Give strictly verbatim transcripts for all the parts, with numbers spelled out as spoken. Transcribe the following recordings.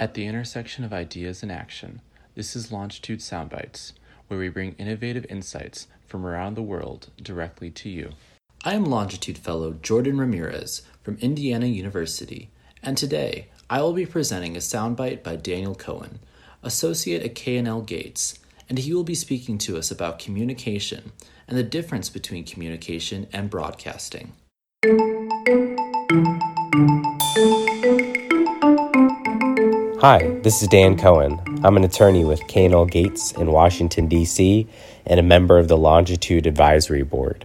At the intersection of ideas and action, this is Longitude Soundbites, where we bring innovative insights from around the world directly to you. I am Longitude Fellow Jordan Ramirez from Indiana University, and today I will be presenting a soundbite by Daniel Cohen, associate at K and L Gates, and he will be speaking to us about communication and the difference between communication and broadcasting. Hi, this is Dan Cohen. I'm an attorney with K and L Gates in Washington, D C, and a member of the Longitude Advisory Board.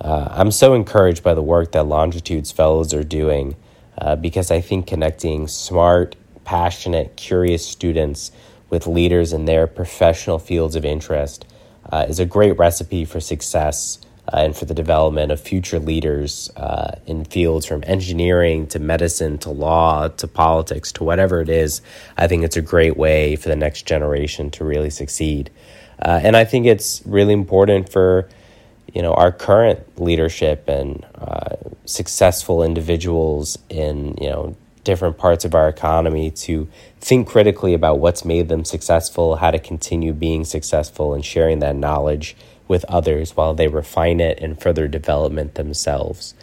Uh, I'm so encouraged by the work that Longitude's fellows are doing uh, because I think connecting smart, passionate, curious students with leaders in their professional fields of interest uh, is a great recipe for success uh, and for the development of future leaders uh, in fields from engineering to medicine to law to politics to whatever it is. I think it's a great way for the next generation to really succeed. Uh, and I think it's really important for you know our current leadership and uh, successful individuals in you know different parts of our economy to think critically about what's made them successful, how to continue being successful, and sharing that knowledge with others while they refine it and further development themselves.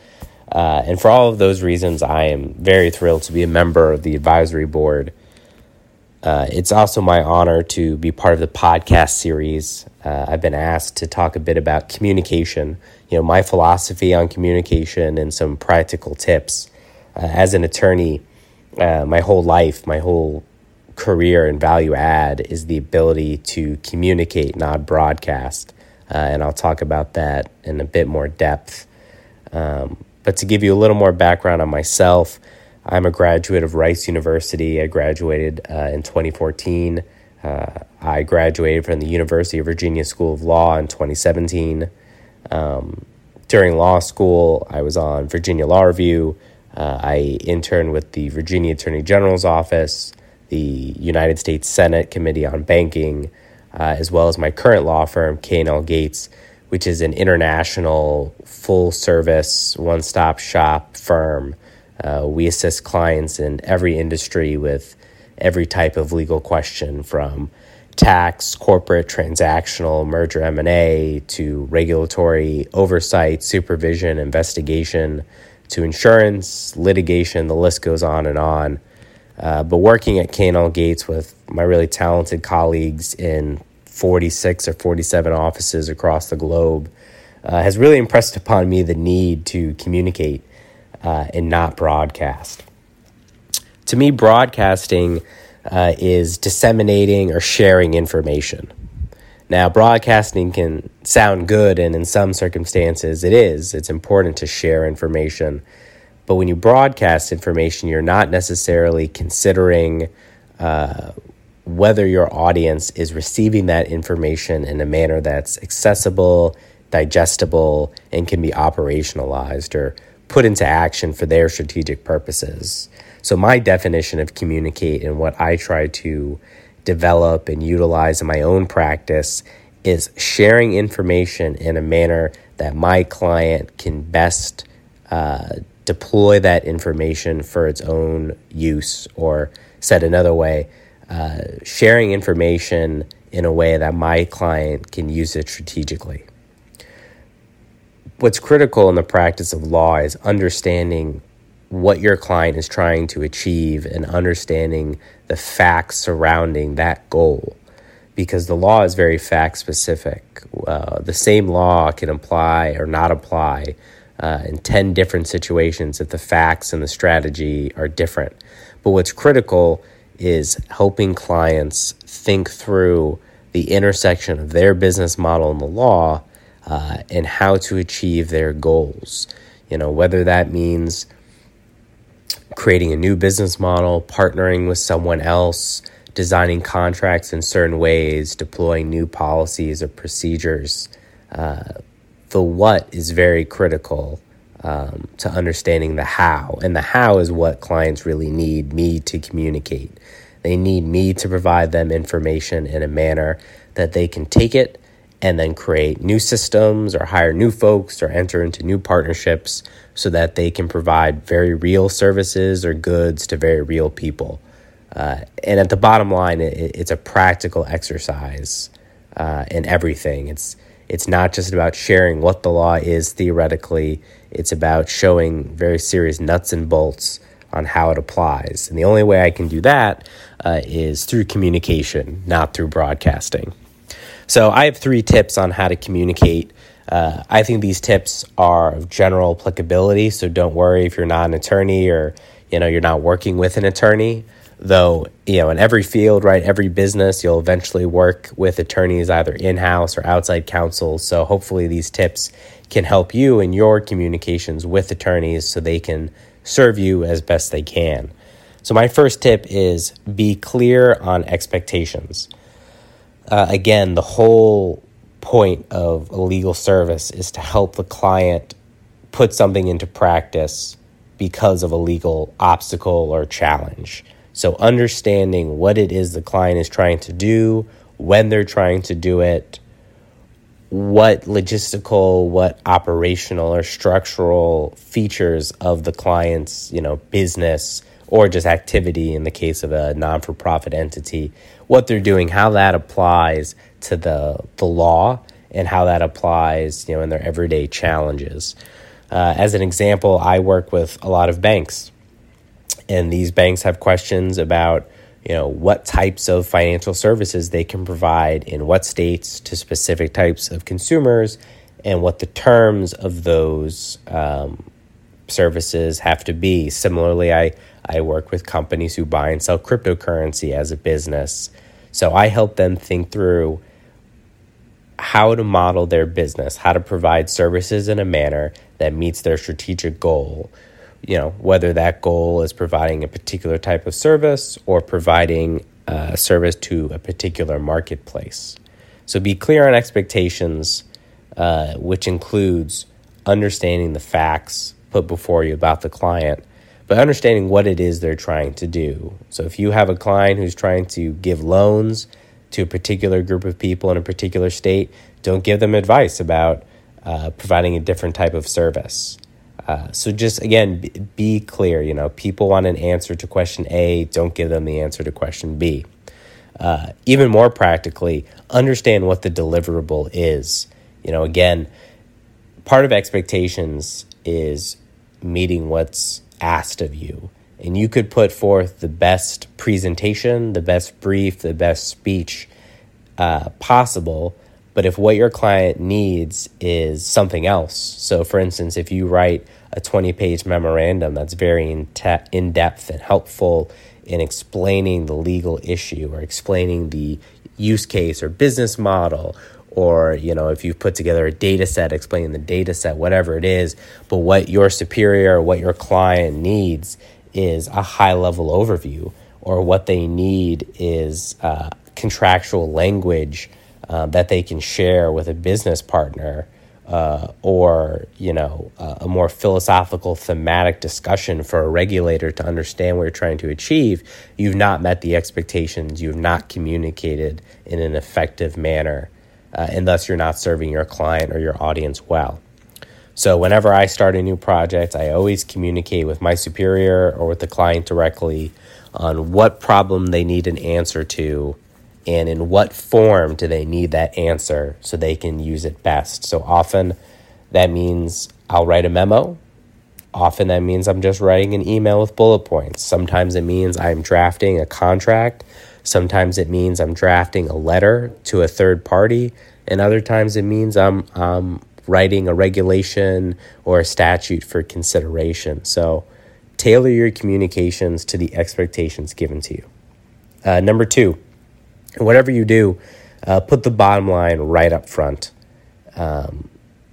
Uh, and for all of those reasons, I am very thrilled to be a member of the advisory board. Uh, it's also my honor to be part of the podcast series. Uh, I've been asked to talk a bit about communication, you know, my philosophy on communication and some practical tips. Uh, as an attorney, uh, my whole life, my whole career and value add is the ability to communicate, not broadcast. Uh, and I'll talk about that in a bit more depth. Um, but to give you a little more background on myself, I'm a graduate of Rice University. I graduated uh, in twenty fourteen. Uh, I graduated from the University of Virginia School of Law in twenty seventeen. Um, during law school, I was on Virginia Law Review. Uh, I interned with the Virginia Attorney General's Office, the United States Senate Committee on Banking, uh, as well as my current law firm, K and L Gates, which is an international, full-service, one-stop shop firm. Uh, we assist clients in every industry with every type of legal question, from tax, corporate, transactional, merger M and A, to regulatory oversight, supervision, investigation, to insurance, litigation, the list goes on and on. Uh, but working at K and L Gates with my really talented colleagues in forty-six or forty-seven offices across the globe uh, has really impressed upon me the need to communicate uh, and not broadcast. To me, broadcasting uh, is disseminating or sharing information. Now, broadcasting can sound good, and in some circumstances it is. It's important to share information. But when you broadcast information, you're not necessarily considering uh, whether your audience is receiving that information in a manner that's accessible, digestible, and can be operationalized or put into action for their strategic purposes. So my definition of communicate and what I try to develop and utilize in my own practice is sharing information in a manner that my client can best uh, deploy that information for its own use, or said another way, uh, sharing information in a way that my client can use it strategically. What's critical in the practice of law is understanding what your client is trying to achieve and understanding the facts surrounding that goal, because the law is very fact specific. Uh, the same law can apply or not apply uh, in ten different situations if the facts and the strategy are different. But what's critical is helping clients think through the intersection of their business model and the law uh, and how to achieve their goals. You know, whether that means creating a new business model, partnering with someone else, designing contracts in certain ways, deploying new policies or procedures. Uh, the what is very critical um, to understanding the how. And the how is what clients really need me to communicate. They need me to provide them information in a manner that they can take it and then create new systems or hire new folks or enter into new partnerships so that they can provide very real services or goods to very real people. Uh, and at the bottom line, it, it's a practical exercise uh, in everything. It's it's not just about sharing what the law is theoretically. It's about showing very serious nuts and bolts on how it applies. And the only way I can do that uh, is through communication, not through broadcasting. So I have three tips on how to communicate. Uh, I think these tips are of general applicability, so don't worry if you're not an attorney or you know you're not working with an attorney. Though you know in every field, right, every business, you'll eventually work with attorneys either in-house or outside counsel. So hopefully these tips can help you in your communications with attorneys so they can serve you as best they can. So my first tip is be clear on expectations. Uh, again, the whole point of a legal service is to help the client put something into practice because of a legal obstacle or challenge. So understanding what it is the client is trying to do, when they're trying to do it, what logistical, what operational or structural features of the client's, you know, business or just activity in the case of a non-for-profit entity, what they're doing, how that applies to the the law and how that applies, you know, in their everyday challenges. Uh, as an example, I work with a lot of banks, and these banks have questions about, you know, what types of financial services they can provide in what states to specific types of consumers and what the terms of those um, services have to be. Similarly, I, I work with companies who buy and sell cryptocurrency as a business. So I help them think through how to model their business, how to provide services in a manner that meets their strategic goal. You know, whether that goal is providing a particular type of service or providing a service to a particular marketplace. So be clear on expectations, uh, which includes understanding the facts put before you about the client, but understanding what it is they're trying to do. So if you have a client who's trying to give loans to a particular group of people in a particular state, don't give them advice about uh, providing a different type of service. Uh, so just, again, b- be clear. You know, people want an answer to question A. Don't give them the answer to question B. Uh, even more practically, understand what the deliverable is. You know, again, part of expectations is meeting what's asked of you. And you could put forth the best presentation, the best brief, the best speech uh, possible. But if what your client needs is something else, so for instance, if you write a twenty-page memorandum that's very in te- in-depth and helpful in explaining the legal issue or explaining the use case or business model, or you know, if you've put together a data set explaining the data set, whatever it is, but what your superior or what your client needs is a high-level overview, or what they need is uh, contractual language Uh, that they can share with a business partner, uh, or you know, a, a more philosophical thematic discussion for a regulator to understand what you're trying to achieve, you've not met the expectations, you've not communicated in an effective manner, uh, and thus you're not serving your client or your audience well. So whenever I start a new project, I always communicate with my superior or with the client directly on what problem they need an answer to, and in what form do they need that answer so they can use it best. So often that means I'll write a memo. Often that means I'm just writing an email with bullet points. Sometimes it means I'm drafting a contract. Sometimes it means I'm drafting a letter to a third party. And other times it means I'm um, writing a regulation or a statute for consideration. So tailor your communications to the expectations given to you. Uh, number two. Whatever you do, uh, put the bottom line right up front. Um,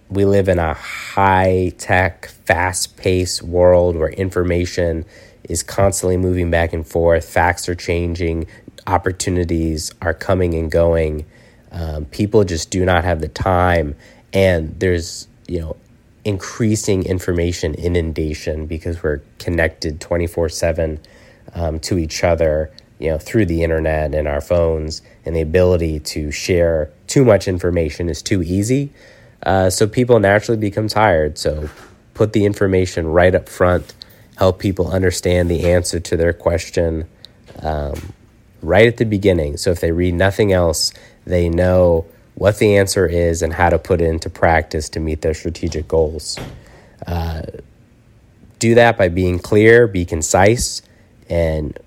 we live in a high-tech, fast-paced world where information is constantly moving back and forth, facts are changing, opportunities are coming and going. Um, people just do not have the time, and there's, you know, increasing information inundation because we're connected twenty-four seven um, to each other, you know, through the internet and our phones, and the ability to share too much information is too easy. Uh, so people naturally become tired. So put the information right up front, help people understand the answer to their question, um, right at the beginning. So if they read nothing else, they know what the answer is and how to put it into practice to meet their strategic goals. Uh, do that by being clear, be concise, and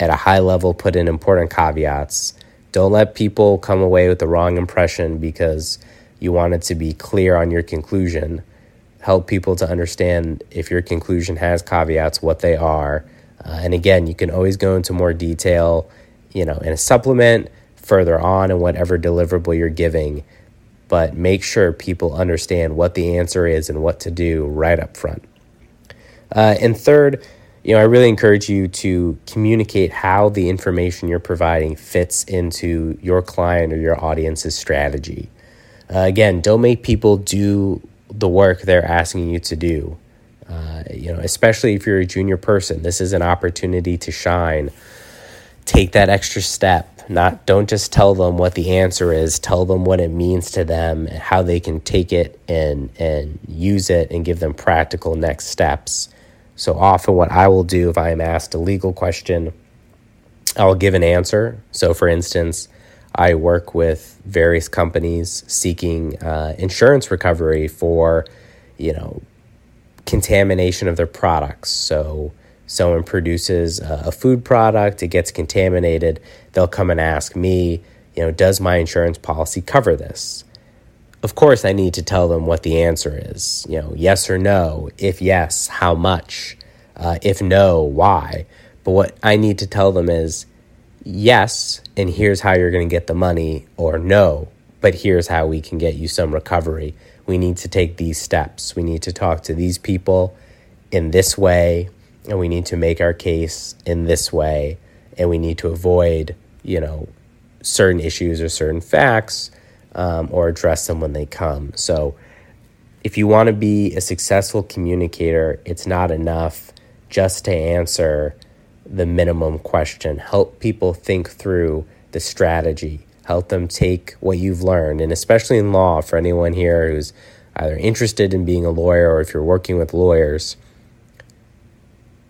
at a high level put in important caveats. Don't let people come away with the wrong impression because you wanted to be clear on your conclusion. Help people to understand if your conclusion has caveats, what they are. Uh, and again, you can always go into more detail, you know, in a supplement, further on in whatever deliverable you're giving, but make sure people understand what the answer is and what to do right up front. Uh, and third, you know, I really encourage you to communicate how the information you're providing fits into your client or your audience's strategy. Uh, again, don't make people do the work they're asking you to do. Uh, you know, especially if you're a junior person, this is an opportunity to shine. Take that extra step. Not don't just tell them what the answer is, tell them what it means to them and how they can take it and and use it and give them practical next steps. So often what I will do if I am asked a legal question, I'll give an answer. So for instance, I work with various companies seeking uh, insurance recovery for, you know, contamination of their products. So someone produces a food product, it gets contaminated, they'll come and ask me, you know, does my insurance policy cover this? Of course, I need to tell them what the answer is, you know, yes or no. If yes, how much? Uh, if no, why? But what I need to tell them is yes, and here's how you're going to get the money, or no, but here's how we can get you some recovery. We need to take these steps. We need to talk to these people in this way, and we need to make our case in this way, and we need to avoid, you know, certain issues or certain facts, um, or address them when they come. So if you want to be a successful communicator, it's not enough just to answer the minimum question. Help people think through the strategy. Help them take what you've learned, and especially in law, for anyone here who's either interested in being a lawyer or if you're working with lawyers,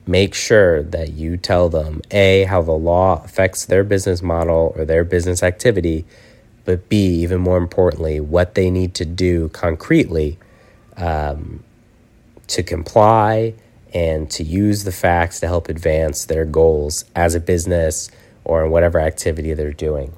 make sure that you tell them, A, how the law affects their business model or their business activity, but B, even more importantly, what they need to do concretely um, to comply and to use the facts to help advance their goals as a business or in whatever activity they're doing.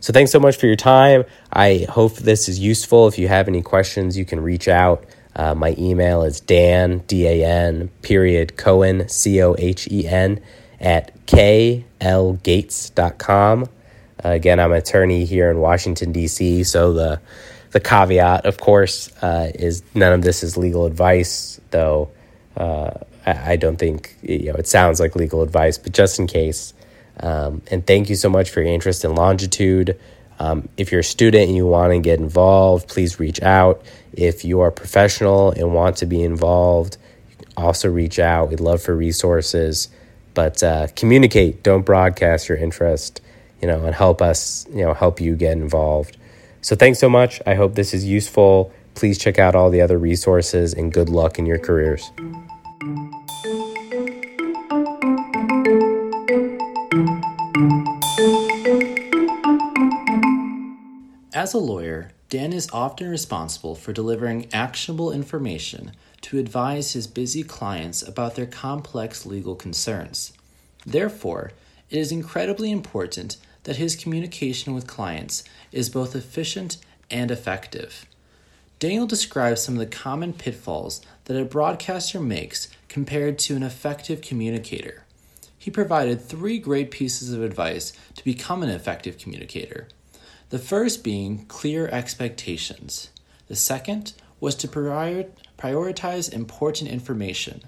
So thanks so much for your time. I hope this is useful. If you have any questions, you can reach out. Uh, my email is Dan, D A N, period, Cohen, C O H E N, at K L Gates dot com. Uh, again, I'm an attorney here in Washington, D C, so the the caveat, of course, uh, is none of this is legal advice, though uh, I, I don't think, you know, it sounds like legal advice, but just in case. Um, and thank you so much for your interest in Longitude. Um, if you're a student and you want to get involved, please reach out. If you are a professional and want to be involved, also reach out. We'd love for resources, but uh, communicate. Don't broadcast your interest, you know, and help us, you know, help you get involved. So thanks so much. I hope this is useful. Please check out all the other resources, and good luck in your careers. As a lawyer, Dan is often responsible for delivering actionable information to advise his busy clients about their complex legal concerns. Therefore, it is incredibly important that his communication with clients is both efficient and effective. Daniel describes some of the common pitfalls that a broadcaster makes compared to an effective communicator. He provided three great pieces of advice to become an effective communicator. The first being clear expectations. The second was to prioritize important information.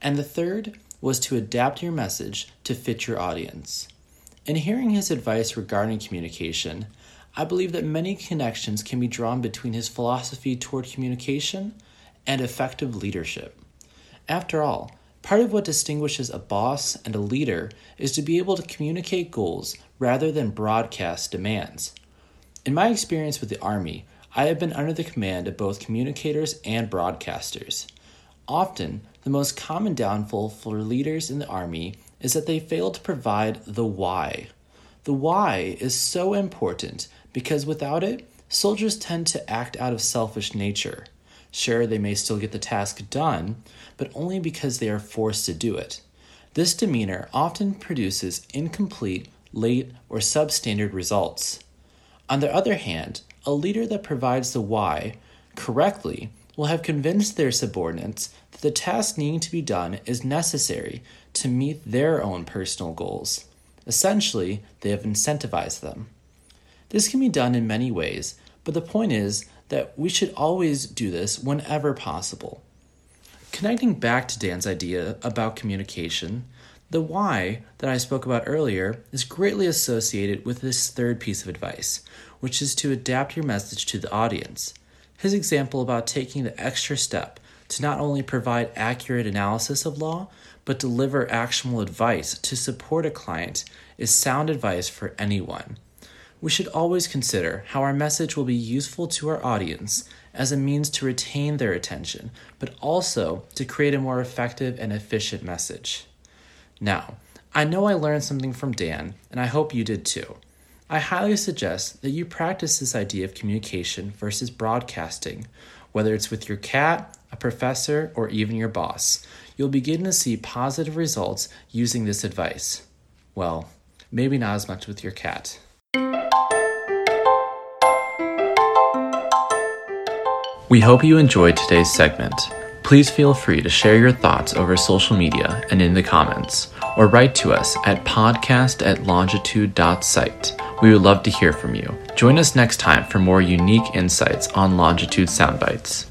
And the third was to adapt your message to fit your audience. In hearing his advice regarding communication, I believe that many connections can be drawn between his philosophy toward communication and effective leadership. After all, part of what distinguishes a boss and a leader is to be able to communicate goals rather than broadcast demands. In my experience with the Army, I have been under the command of both communicators and broadcasters. Often, the most common downfall for leaders in the Army is that they fail to provide the why. The why is so important because without it, soldiers tend to act out of selfish nature. Sure, they may still get the task done, but only because they are forced to do it. This demeanor often produces incomplete, late, or substandard results. On the other hand, a leader that provides the why correctly will have convinced their subordinates that the task needing to be done is necessary to meet their own personal goals. Essentially, they have incentivized them. This can be done in many ways, but the point is that we should always do this whenever possible. Connecting back to Dan's idea about communication, the why that I spoke about earlier is greatly associated with this third piece of advice, which is to adapt your message to the audience. His example about taking the extra step to not only provide accurate analysis of law, but deliver actionable advice to support a client is sound advice for anyone. We should always consider how our message will be useful to our audience as a means to retain their attention, but also to create a more effective and efficient message. Now, I know I learned something from Dan, and I hope you did too. I highly suggest that you practice this idea of communication versus broadcasting, whether it's with your cat, a professor, or even your boss. You'll begin to see positive results using this advice. Well, maybe not as much with your cat. We hope you enjoyed today's segment. Please feel free to share your thoughts over social media and in the comments, or write to us at podcast at longitude.site. We would love to hear from you. Join us next time for more unique insights on Longitude Soundbites.